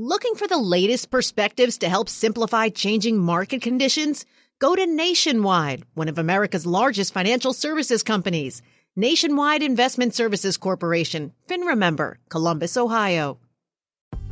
Looking for the latest perspectives to help simplify changing market conditions? Go to Nationwide, one of America's largest financial services companies. Nationwide Investment Services Corporation, FINRA member, Columbus, Ohio.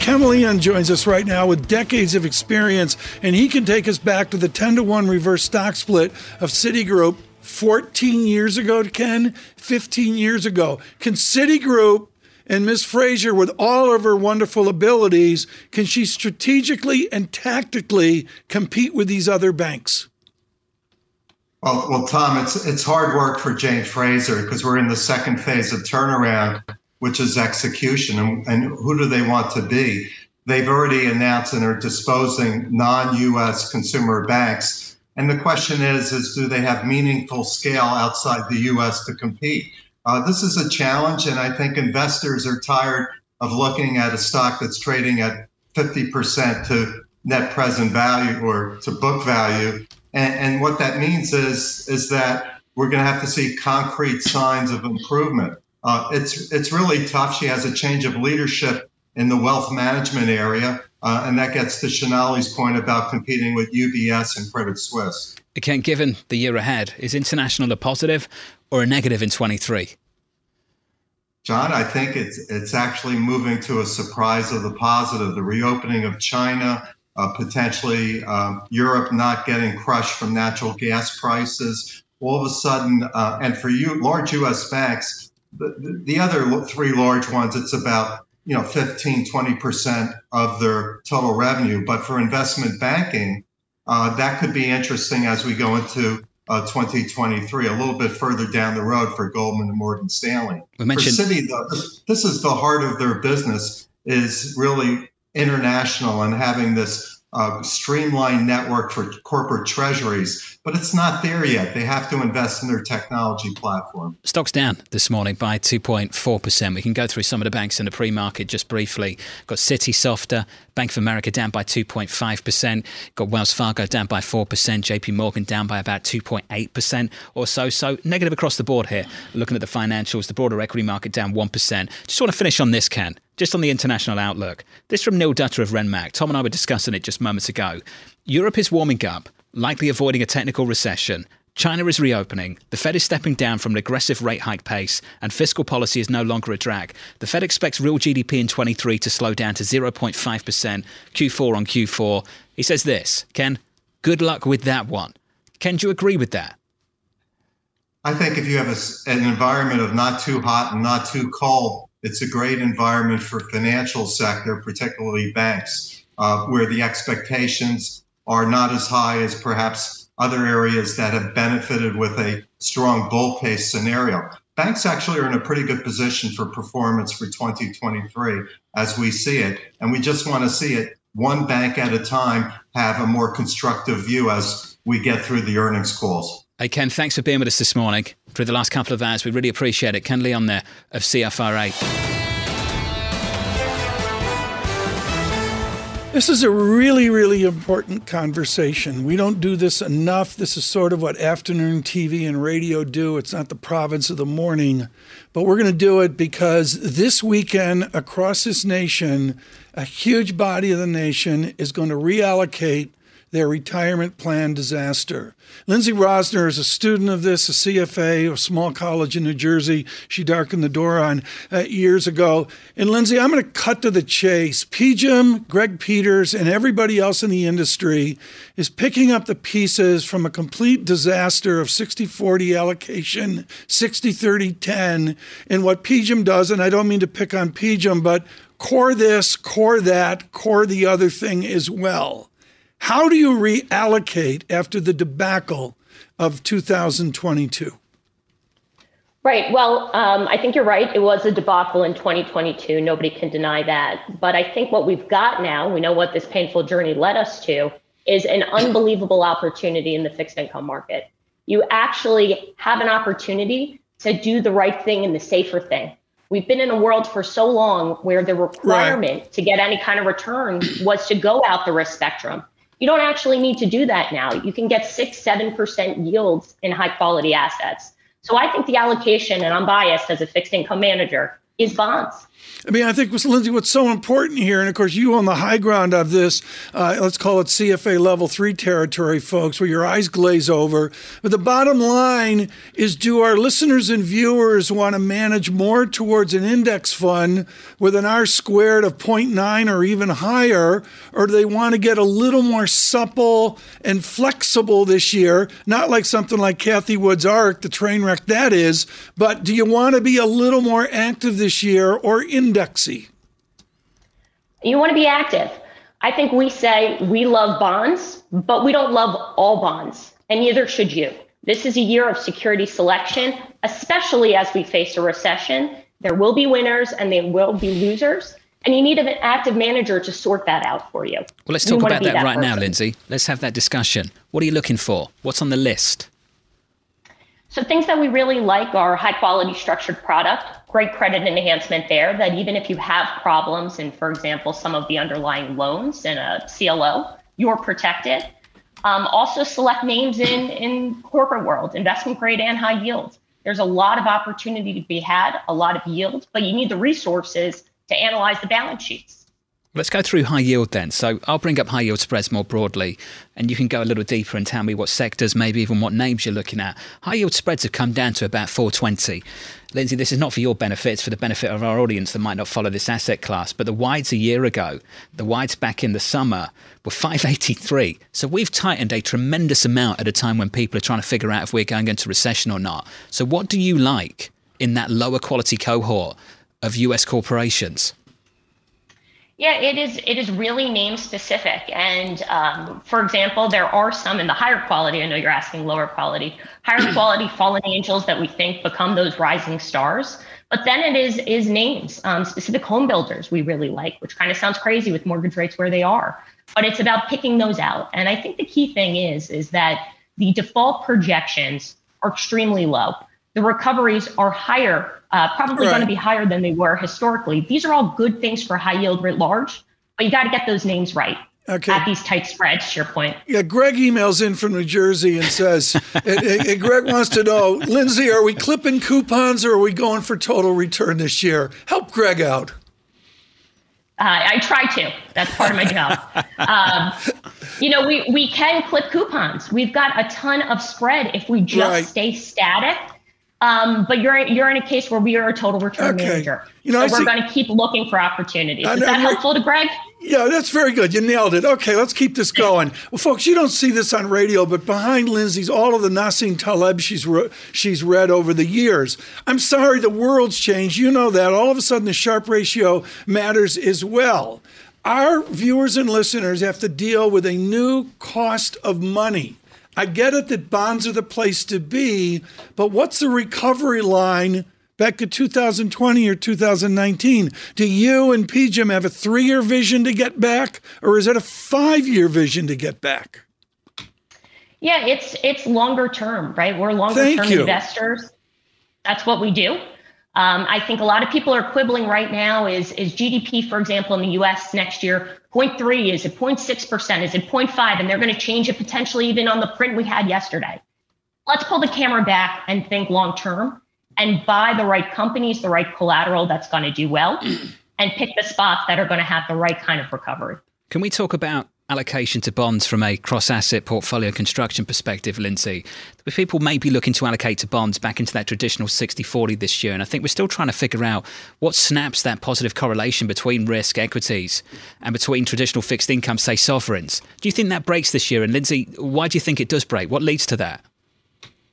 Ken Leon joins us right now with decades of experience, and he can take us back to the 10-to-1 reverse stock split of Citigroup 14 years ago, Ken, 15 years ago. Can Citigroup and Ms. Fraser, with all of her wonderful abilities, can she strategically and tactically compete with these other banks? Well, Tom, it's hard work for Jane Fraser because we're in the second phase of turnaround, which is execution. And who do they want to be? They've already announced and are disposing non-U.S. consumer banks. And the question is do they have meaningful scale outside the U.S. to compete? This is a challenge, and I think investors are tired of looking at a stock that's trading at 50% to net present value or to book value. And what that means is that we're going to have to see concrete signs of improvement. It's really tough. She has a change of leadership in the wealth management area, and that gets to Shanali's point about competing with UBS and Credit Suisse. Ken, given the year ahead, is international a positive or a negative in 23? John, I think it's actually moving to a surprise of the positive. The reopening of China, potentially Europe not getting crushed from natural gas prices. All of a sudden, and for large U.S. banks, the other three large ones, it's about 15-20% of their total revenue. But for investment banking, that could be interesting as we go into 2023, a little bit further down the road for Goldman and Morgan Stanley. For Citi, though, this is the heart of their business, is really international and having this streamlined network for corporate treasuries, but it's not there yet. They have to invest in their technology platform. Stocks down this morning by 2.4%. We can go through some of the banks in the pre-market just briefly. Got Citi softer, Bank of America down by 2.5%, got Wells Fargo down by 4%, JP Morgan down by about 2.8% or so. So negative across the board here. Looking at the financials, the broader equity market down 1%. Just want to finish on this, Ken. Just on the international outlook, this from Neil Dutter of RenMac. Tom and I were discussing it just moments ago. Europe is warming up, likely avoiding a technical recession. China is reopening. The Fed is stepping down from an aggressive rate hike pace, and fiscal policy is no longer a drag. The Fed expects real GDP in 23 to slow down to 0.5%, Q4 on Q4. He says this, Ken, good luck with that one. Ken, do you agree with that? I think if you have an environment of not too hot and not too cold, it's a great environment for financial sector, particularly banks, where the expectations are not as high as perhaps other areas that have benefited with a strong bull case scenario. Banks actually are in a pretty good position for performance for 2023 as we see it. And we just want to see it one bank at a time have a more constructive view as we get through the earnings calls. Hey, Ken, thanks for being with us this morning. For the last couple of hours, we really appreciate it. Ken Leon there of CFRA. This is a really, really important conversation. We don't do this enough. This is sort of what afternoon TV and radio do. It's not the province of the morning. But we're going to do it because this weekend across this nation, a huge body of the nation is going to reallocate their retirement plan disaster. Lindsay Rosner is a student of this, a CFA, a small college in New Jersey. She darkened the door on years ago. And Lindsay, I'm going to cut to the chase. PGIM, Greg Peters, and everybody else in the industry is picking up the pieces from a complete disaster of 60-40 allocation, 60-30-10. And what PGIM does, and I don't mean to pick on PGIM, but core this, core that, core the other thing as well. How do you reallocate after the debacle of 2022? Right. Well, I think you're right. It was a debacle in 2022. Nobody can deny that. But I think what we've got now, we know what this painful journey led us to, is an unbelievable opportunity in the fixed income market. You actually have an opportunity to do the right thing and the safer thing. We've been in a world for so long where the requirement to get any kind of return was to go out the risk spectrum. You don't actually need to do that now. You can get 6-7% yields in high quality assets. So I think the allocation, and I'm biased as a fixed income manager, is bonds. I mean, I think, Lindsay, what's so important here, and of course you on the high ground of this, let's call it CFA level 3 territory, folks, where your eyes glaze over. But the bottom line is, do our listeners and viewers want to manage more towards an index fund with an R squared of 0.9 or even higher, or do they want to get a little more supple and flexible this year? Not like something like Cathie Wood's Ark, the train wreck that is, but do you want to be a little more active this year or indexy? You want to be active. I think we say we love bonds, but we don't love all bonds, and neither should you. This is a year of security selection, especially as we face a recession. There will be winners and there will be losers, and you need an active manager to sort that out for you. Well, let's talk about that right now, Lindsay. Let's have that discussion. What are you looking for? What's on the list? So things that we really like are high quality structured product, great credit enhancement there, that even if you have problems in, for example, some of the underlying loans in a CLO, you're protected. Also select names in corporate world, investment grade and high yield. There's a lot of opportunity to be had, a lot of yield, but you need the resources to analyze the balance sheets. Let's go through high yield then. So I'll bring up high yield spreads more broadly, and you can go a little deeper and tell me what sectors, maybe even what names you're looking at. High yield spreads have come down to about 420. Lindsay, this is not for your benefit. It's for the benefit of our audience that might not follow this asset class. But the wides a year ago, the wides back in the summer, were 583. So we've tightened a tremendous amount at a time when people are trying to figure out if we're going into recession or not. So what do you like in that lower quality cohort of US corporations? Yeah, it is really name specific. And for example, there are some in the higher quality, I know you're asking lower quality, higher quality fallen angels that we think become those rising stars. But then it is names, specific home builders we really like, which kind of sounds crazy with mortgage rates where they are, but it's about picking those out. And I think the key thing is that the default projections are extremely low. The recoveries are higher, probably going to be higher than they were historically. These are all good things for high yield writ large, but you got to get those names right. Okay. At these tight spreads, to your point. Yeah, Greg emails in from New Jersey and says, Greg wants to know, Lindsay, are we clipping coupons or are we going for total return this year? Help Greg out. I try to. That's part of my job. We can clip coupons. We've got a ton of spread if we just stay static. But you're in a case where we are a total return manager. So we're going to keep looking for opportunities. Is that helpful to Greg? Yeah, that's very good. You nailed it. Okay, let's keep this going. Well, folks, you don't see this on radio, but behind Lindsay's all of the Nassim Taleb she's read over the years. I'm sorry, the world's changed. You know that. All of a sudden, the Sharpe ratio matters as well. Our viewers and listeners have to deal with a new cost of money. I get it that bonds are the place to be, but what's the recovery line back to 2020 or 2019? Do you and PGIM have a 3-year vision to get back, or is it a 5-year vision to get back? Yeah, it's longer term, right? We're longer term investors. That's what we do. I think a lot of people are quibbling right now is GDP, for example, in the U.S. next year, 0.3, is it 0.6%, is it 0.5, and they're going to change it potentially even on the print we had yesterday. Let's pull the camera back and think long term and buy the right companies, the right collateral that's going to do well, and pick the spots that are going to have the right kind of recovery. Can we talk about allocation to bonds from a cross-asset portfolio construction perspective, Lindsay. People may be looking to allocate to bonds back into that traditional 60-40 this year, and I think we're still trying to figure out what snaps that positive correlation between risk equities and between traditional fixed income, say sovereigns. Do you think that breaks this year? And Lindsay, why do you think it does break? What leads to that?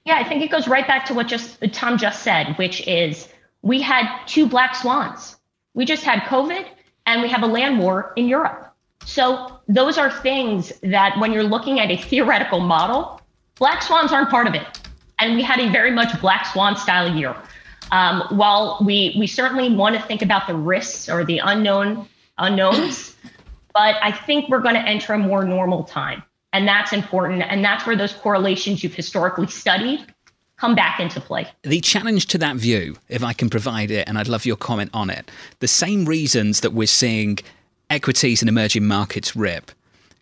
Yeah, I think it goes right back to what Tom just said, which is we had two black swans. We just had COVID and we have a land war in Europe. So those are things that when you're looking at a theoretical model, black swans aren't part of it. And we had a very much black swan style year. While we certainly want to think about the risks or the unknowns, but I think we're going to enter a more normal time. And that's important. And that's where those correlations you've historically studied come back into play. The challenge to that view, if I can provide it, and I'd love your comment on it, the same reasons that we're seeing equities and emerging markets rip,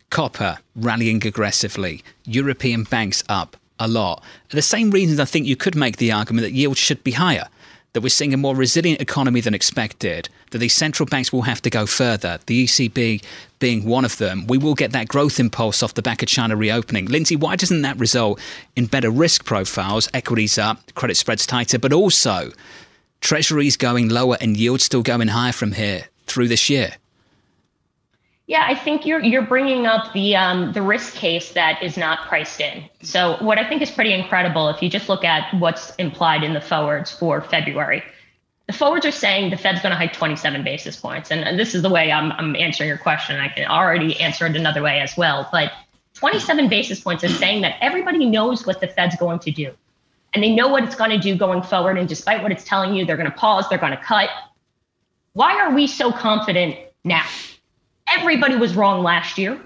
copper rallying aggressively, European banks up a lot, are the same reasons I think you could make the argument that yields should be higher, that we're seeing a more resilient economy than expected, that these central banks will have to go further, the ECB being one of them. We will get that growth impulse off the back of China reopening. Lindsay, why doesn't that result in better risk profiles, equities up, credit spreads tighter, but also treasuries going lower and yields still going higher from here through this year? Yeah, I think you're bringing up the risk case that is not priced in. So what I think is pretty incredible, if you just look at what's implied in the forwards for February, the forwards are saying the Fed's going to hike 27 basis points. And this is the way I'm answering your question. I can already answer it another way as well. But 27 basis points is saying that everybody knows what the Fed's going to do. And they know what it's going to do going forward. And despite what it's telling you, they're going to pause, they're going to cut. Why are we so confident now? Everybody was wrong last year.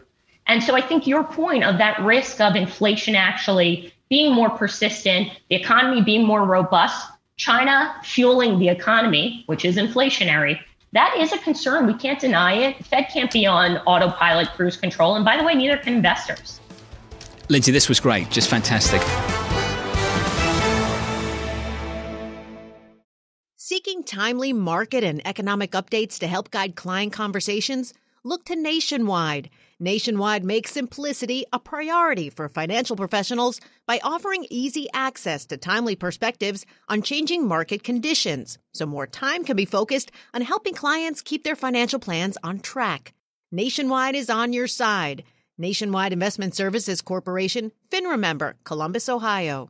And so I think your point of that risk of inflation actually being more persistent, the economy being more robust, China fueling the economy, which is inflationary, that is a concern. We can't deny it. The Fed can't be on autopilot cruise control. And by the way, neither can investors. Lindsay, this was great. Just fantastic. Seeking timely market and economic updates to help guide client conversations? Look to Nationwide. Nationwide makes simplicity a priority for financial professionals by offering easy access to timely perspectives on changing market conditions, so more time can be focused on helping clients keep their financial plans on track. Nationwide is on your side. Nationwide Investment Services Corporation, FINRA member, Columbus, Ohio.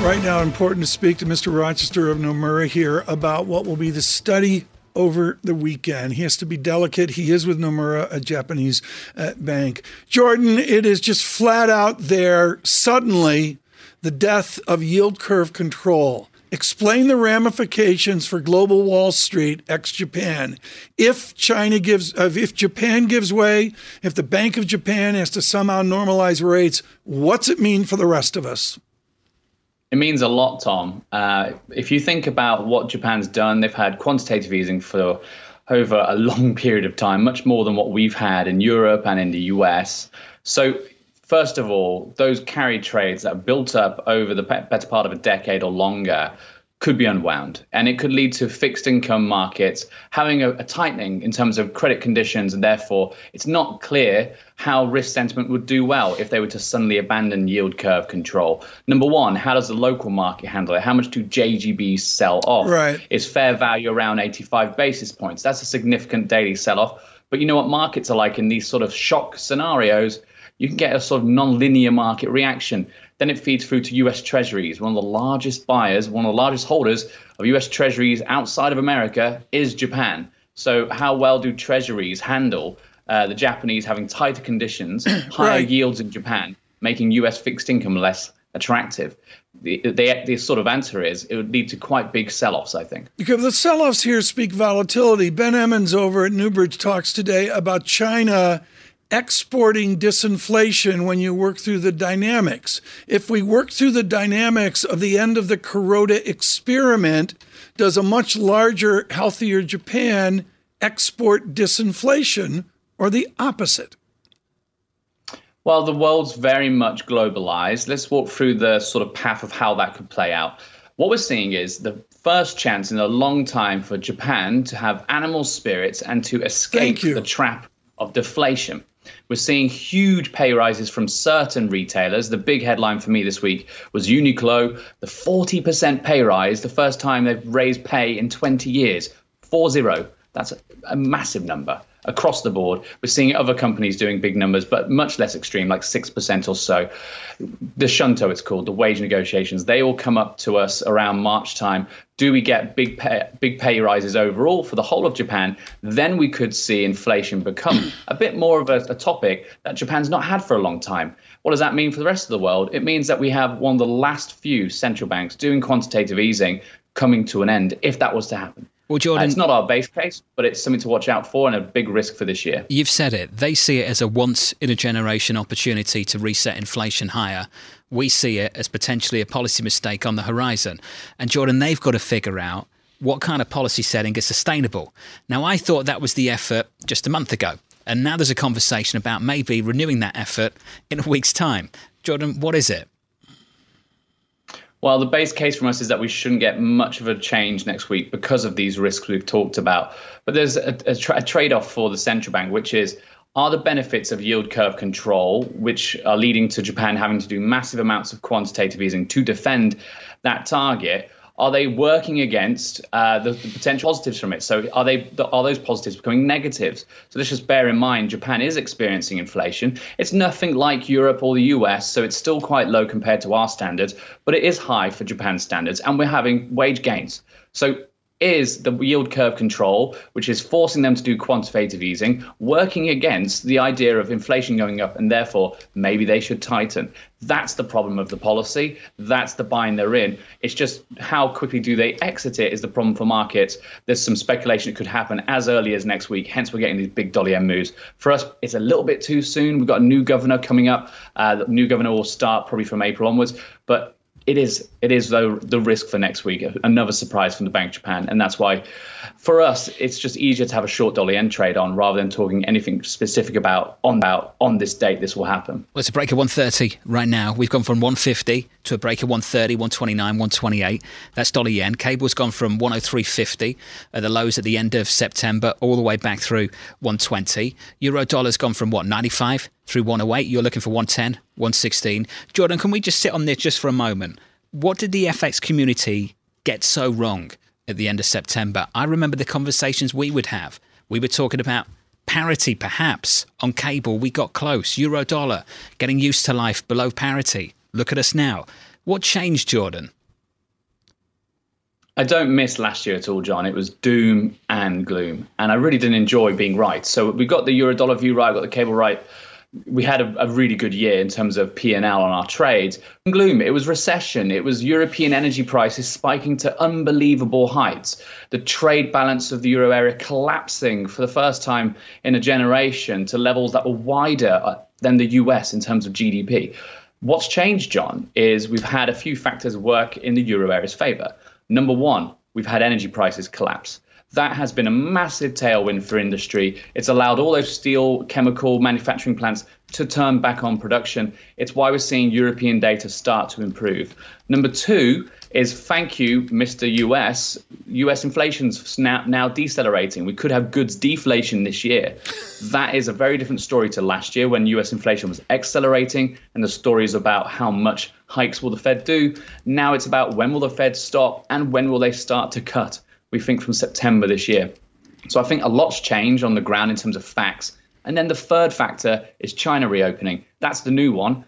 Right now, important to speak to Mr. Rochester of Nomura here about what will be the study over the weekend. He has to be delicate. He is with Nomura, a Japanese bank. Jordan, it is just flat out there, suddenly, the death of yield curve control. Explain the ramifications for global Wall Street ex-Japan. If Japan gives way, if the Bank of Japan has to somehow normalize rates, what's it mean for the rest of us? It means a lot, Tom. If you think about what Japan's done, they've had quantitative easing for over a long period of time, much more than what we've had in Europe and in the US. So first of all, those carry trades that have built up over the better part of a decade or longer could be unwound, and it could lead to fixed income markets having a tightening in terms of credit conditions, and therefore it's not clear how risk sentiment would do well if they were to suddenly abandon yield curve control. Number one, how does the local market handle it? How much do JGBs sell off? Right. Is fair value around 85 basis points? That's a significant daily sell-off. But you know what markets are like in these sort of shock scenarios? You can get a sort of non-linear market reaction. Then it feeds through to US Treasuries. One of the largest buyers, one of the largest holders of US Treasuries outside of America is Japan. So how well do Treasuries handle the Japanese having tighter conditions, higher yields in Japan, making US fixed income less attractive. The sort of answer is it would lead to quite big sell-offs, I think. Because the sell-offs here speak volatility. Ben Emmons over at Newbridge talks today about China exporting disinflation when you work through the dynamics. If we work through the dynamics of the end of the Kuroda experiment, does a much larger, healthier Japan export disinflation or the opposite? Well, the world's very much globalized. Let's walk through the sort of path of how that could play out. What we're seeing is the first chance in a long time for Japan to have animal spirits and to escape the trap of deflation. We're seeing huge pay rises from certain retailers. The big headline for me this week was Uniqlo, the 40% pay rise, the first time they've raised pay in 20 years, 4-0. That's a massive number. Across the board, we're seeing other companies doing big numbers, but much less extreme, like 6% or so. The shunto, it's called, the wage negotiations, they all come up to us around March time. Do we get big pay rises overall for the whole of Japan? Then we could see inflation become a bit more of a topic that Japan's not had for a long time. What does that mean for the rest of the world? It means that we have one of the last few central banks doing quantitative easing coming to an end, if that was to happen. Well, Jordan, it's not our base case, but it's something to watch out for and a big risk for this year. You've said it. They see it as a once-in-a-generation opportunity to reset inflation higher. We see it as potentially a policy mistake on the horizon. And, Jordan, they've got to figure out what kind of policy setting is sustainable. Now, I thought that was the effort just a month ago, and now there's a conversation about maybe renewing that effort in a week's time. Jordan, what is it? Well, the base case from us is that we shouldn't get much of a change next week because of these risks we've talked about. But there's a trade-off for the central bank, which is, are the benefits of yield curve control, which are leading to Japan having to do massive amounts of quantitative easing to defend that target, are they working against the potential positives from it? So are those positives becoming negatives? So let's just bear in mind, Japan is experiencing inflation. It's nothing like Europe or the US, so it's still quite low compared to our standards, but it is high for Japan's standards, and we're having wage gains. So is the yield curve control, which is forcing them to do quantitative easing, working against the idea of inflation going up, and therefore maybe they should tighten? That's the problem of the policy. That's the bind they're in. It's just how quickly do they exit it is the problem for markets. There's some speculation it could happen as early as next week. Hence, we're getting these big dollar yen moves. For us, it's a little bit too soon. We've got a new governor coming up. The new governor will start probably from April onwards. But It is though the risk for next week, another surprise from the Bank of Japan. And that's why, for us, it's just easier to have a short dollar yen trade on rather than talking anything specific about on this date this will happen. Well, it's a break of 130 right now. We've gone from 150 to a break of 130, 129, 128. That's dollar yen. Cable's gone from 103.50 at the lows at the end of September all the way back through 120. Euro dollar's gone from, 95 through 108. You're looking for 110, 116. Jordan, can we just sit on this just for a moment? What did the FX community get so wrong at the end of September? I remember the conversations we would have. We were talking about parity, perhaps, on cable. We got close. Euro dollar, getting used to life below parity. Look at us now. What changed, Jordan? I don't miss last year at all, John. It was doom and gloom. And I really didn't enjoy being right. So we got the euro dollar view right, got the cable right. We had a really good year in terms of P&L on our trades. Gloom, it was recession. It was European energy prices spiking to unbelievable heights. The trade balance of the euro area collapsing for the first time in a generation to levels that were wider than the US in terms of GDP. What's changed, John, is we've had a few factors work in the euro area's favor. Number one, we've had energy prices collapse. That has been a massive tailwind for industry. It's allowed all those steel, chemical manufacturing plants to turn back on production. It's why we're seeing European data start to improve. Number two is, thank you, Mr. US. US inflation's now decelerating. We could have goods deflation this year. That is a very different story to last year when US inflation was accelerating and the stories about how much hikes will the Fed do. Now it's about when will the Fed stop and when will they start to cut. We think from September this year. So I think a lot's changed on the ground in terms of facts. And then the third factor is China reopening. That's the new one.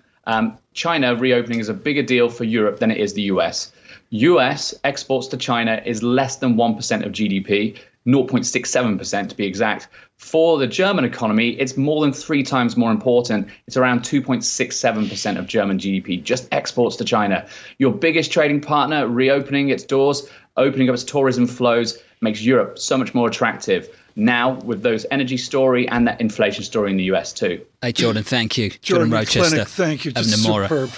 China reopening is a bigger deal for Europe than it is the US. US exports to China is less than 1% of GDP. 0.67% to be exact. For the German economy, it's more than three times more important. It's around 2.67% of German GDP, just exports to China. Your biggest trading partner reopening its doors, opening up its tourism flows, makes Europe so much more attractive now with those energy story and that inflation story in the US too. Hey, Jordan, thank you. Jordan Rochester Clinic, thank you. Just of Nomura. Superb.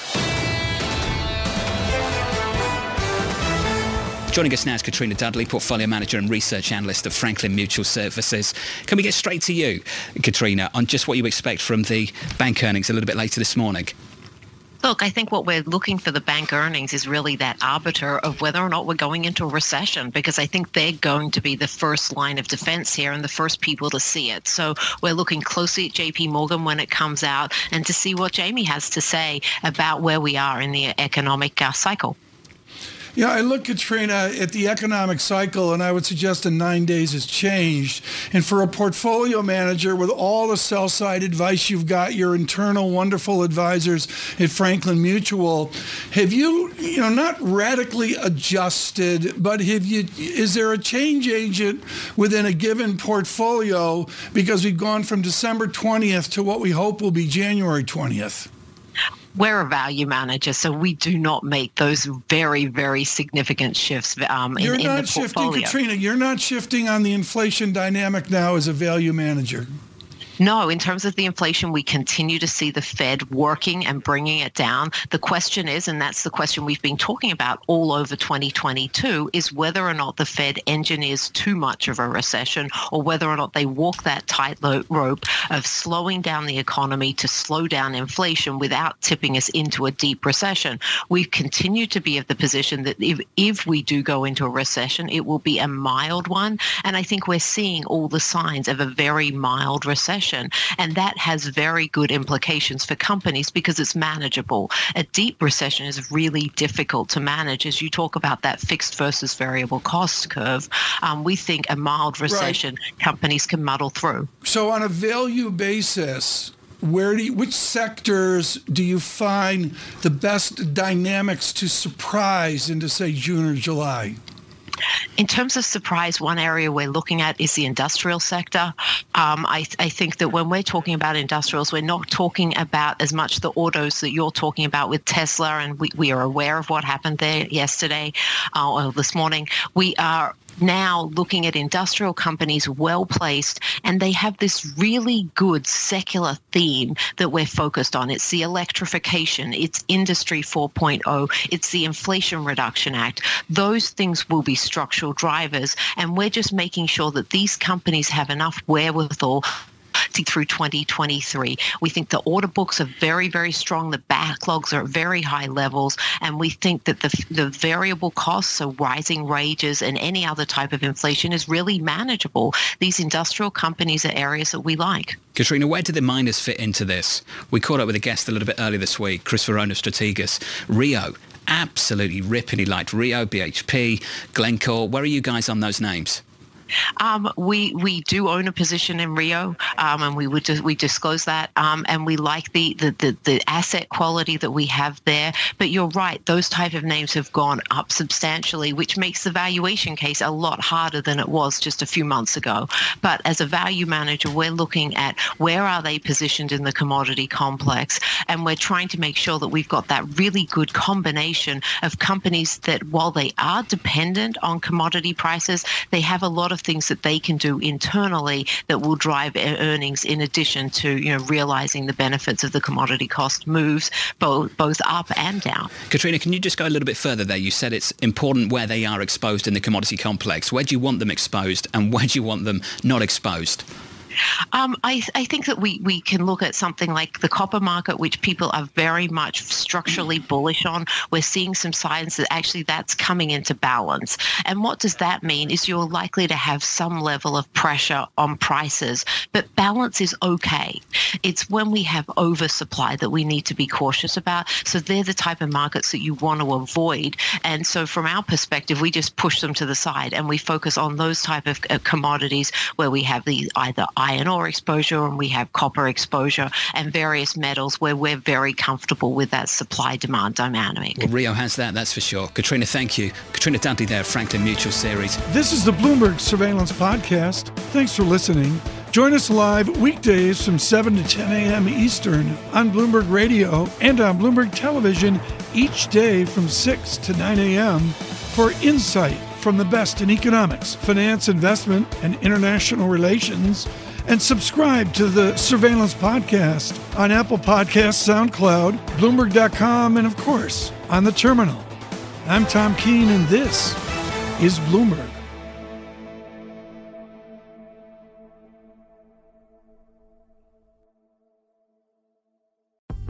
Joining us now is Katrina Dudley, Portfolio Manager and Research Analyst at Franklin Mutual Services. Can we get straight to you, Katrina, on just what you expect from the bank earnings a little bit later this morning? Look, I think what we're looking for the bank earnings is really that arbiter of whether or not we're going into a recession, because I think they're going to be the first line of defense here and the first people to see it. So we're looking closely at JP Morgan when it comes out and to see what Jamie has to say about where we are in the economic cycle. Yeah, I look, Katrina, at the economic cycle, and I would suggest in 9 days it's changed. And for a portfolio manager, with all the sell-side advice you've got, your internal wonderful advisors at Franklin Mutual, have you not radically adjusted, but is there a change agent within a given portfolio? Because we've gone from December 20th to what we hope will be January 20th. We're a value manager, so we do not make those very, very significant shifts in the portfolio. You're not shifting, Katrina. You're not shifting on the inflation dynamic now as a value manager. No, in terms of the inflation, we continue to see the Fed working and bringing it down. The question is, and that's the question we've been talking about all over 2022, is whether or not the Fed engineers too much of a recession or whether or not they walk that tightrope of slowing down the economy to slow down inflation without tipping us into a deep recession. We've continued to be of the position that if we do go into a recession, it will be a mild one. And I think we're seeing all the signs of a very mild recession. And that has very good implications for companies because it's manageable. A deep recession is really difficult to manage. As you talk about that fixed versus variable cost curve, we think a mild recession, right, companies can muddle through. So on a value basis, which sectors do you find the best dynamics to surprise into, say, June or July? In terms of surprise, one area we're looking at is the industrial sector. I think that when we're talking about industrials, we're not talking about as much the autos that you're talking about with Tesla, and we are aware of what happened there yesterday or this morning. We are now looking at industrial companies well-placed, and they have this really good secular theme that we're focused on. It's the electrification, it's Industry 4.0, it's the Inflation Reduction Act. Those things will be structural drivers, and we're just making sure that these companies have enough wherewithal through 2023. We think the order books are very, very strong. The backlogs are at very high levels. And we think that the variable costs, so rising wages and any other type of inflation, is really manageable. These industrial companies are areas that we like. Katrina, where do the miners fit into this? We caught up with a guest a little bit earlier this week, Chris Verona, Strategas. Rio, absolutely ripping. He liked Rio, BHP, Glencore. Where are you guys on those names? We do own a position in Rio, and we disclose that, and we like the asset quality that we have there. But you're right; those type of names have gone up substantially, which makes the valuation case a lot harder than it was just a few months ago. But as a value manager, we're looking at where are they positioned in the commodity complex, and we're trying to make sure that we've got that really good combination of companies that, while they are dependent on commodity prices, they have a lot of things that they can do internally that will drive earnings in addition to, realizing the benefits of the commodity cost moves both up and down. Katrina, can you just go a little bit further there? You said it's important where they are exposed in the commodity complex. Where do you want them exposed and where do you want them not exposed? I think that we can look at something like the copper market, which people are very much structurally bullish on. We're seeing some signs that actually that's coming into balance. And what does that mean is you're likely to have some level of pressure on prices, but balance is okay. It's when we have oversupply that we need to be cautious about. So they're the type of markets that you want to avoid. And so from our perspective, we just push them to the side and we focus on those type of commodities where we have the either iron ore exposure and we have copper exposure and various metals where we're very comfortable with that supply-demand dynamic. Well, Rio has that, that's for sure. Katrina, thank you. Katrina Dudley there, Franklin Mutual Series. This is the Bloomberg Surveillance Podcast. Thanks for listening. Join us live weekdays from 7 to 10 a.m. Eastern on Bloomberg Radio and on Bloomberg Television each day from 6 to 9 a.m. for insight from the best in economics, finance, investment, and international relations. And subscribe to the Surveillance Podcast on Apple Podcasts, SoundCloud, Bloomberg.com, and of course, on the terminal. I'm Tom Keane, and this is Bloomberg.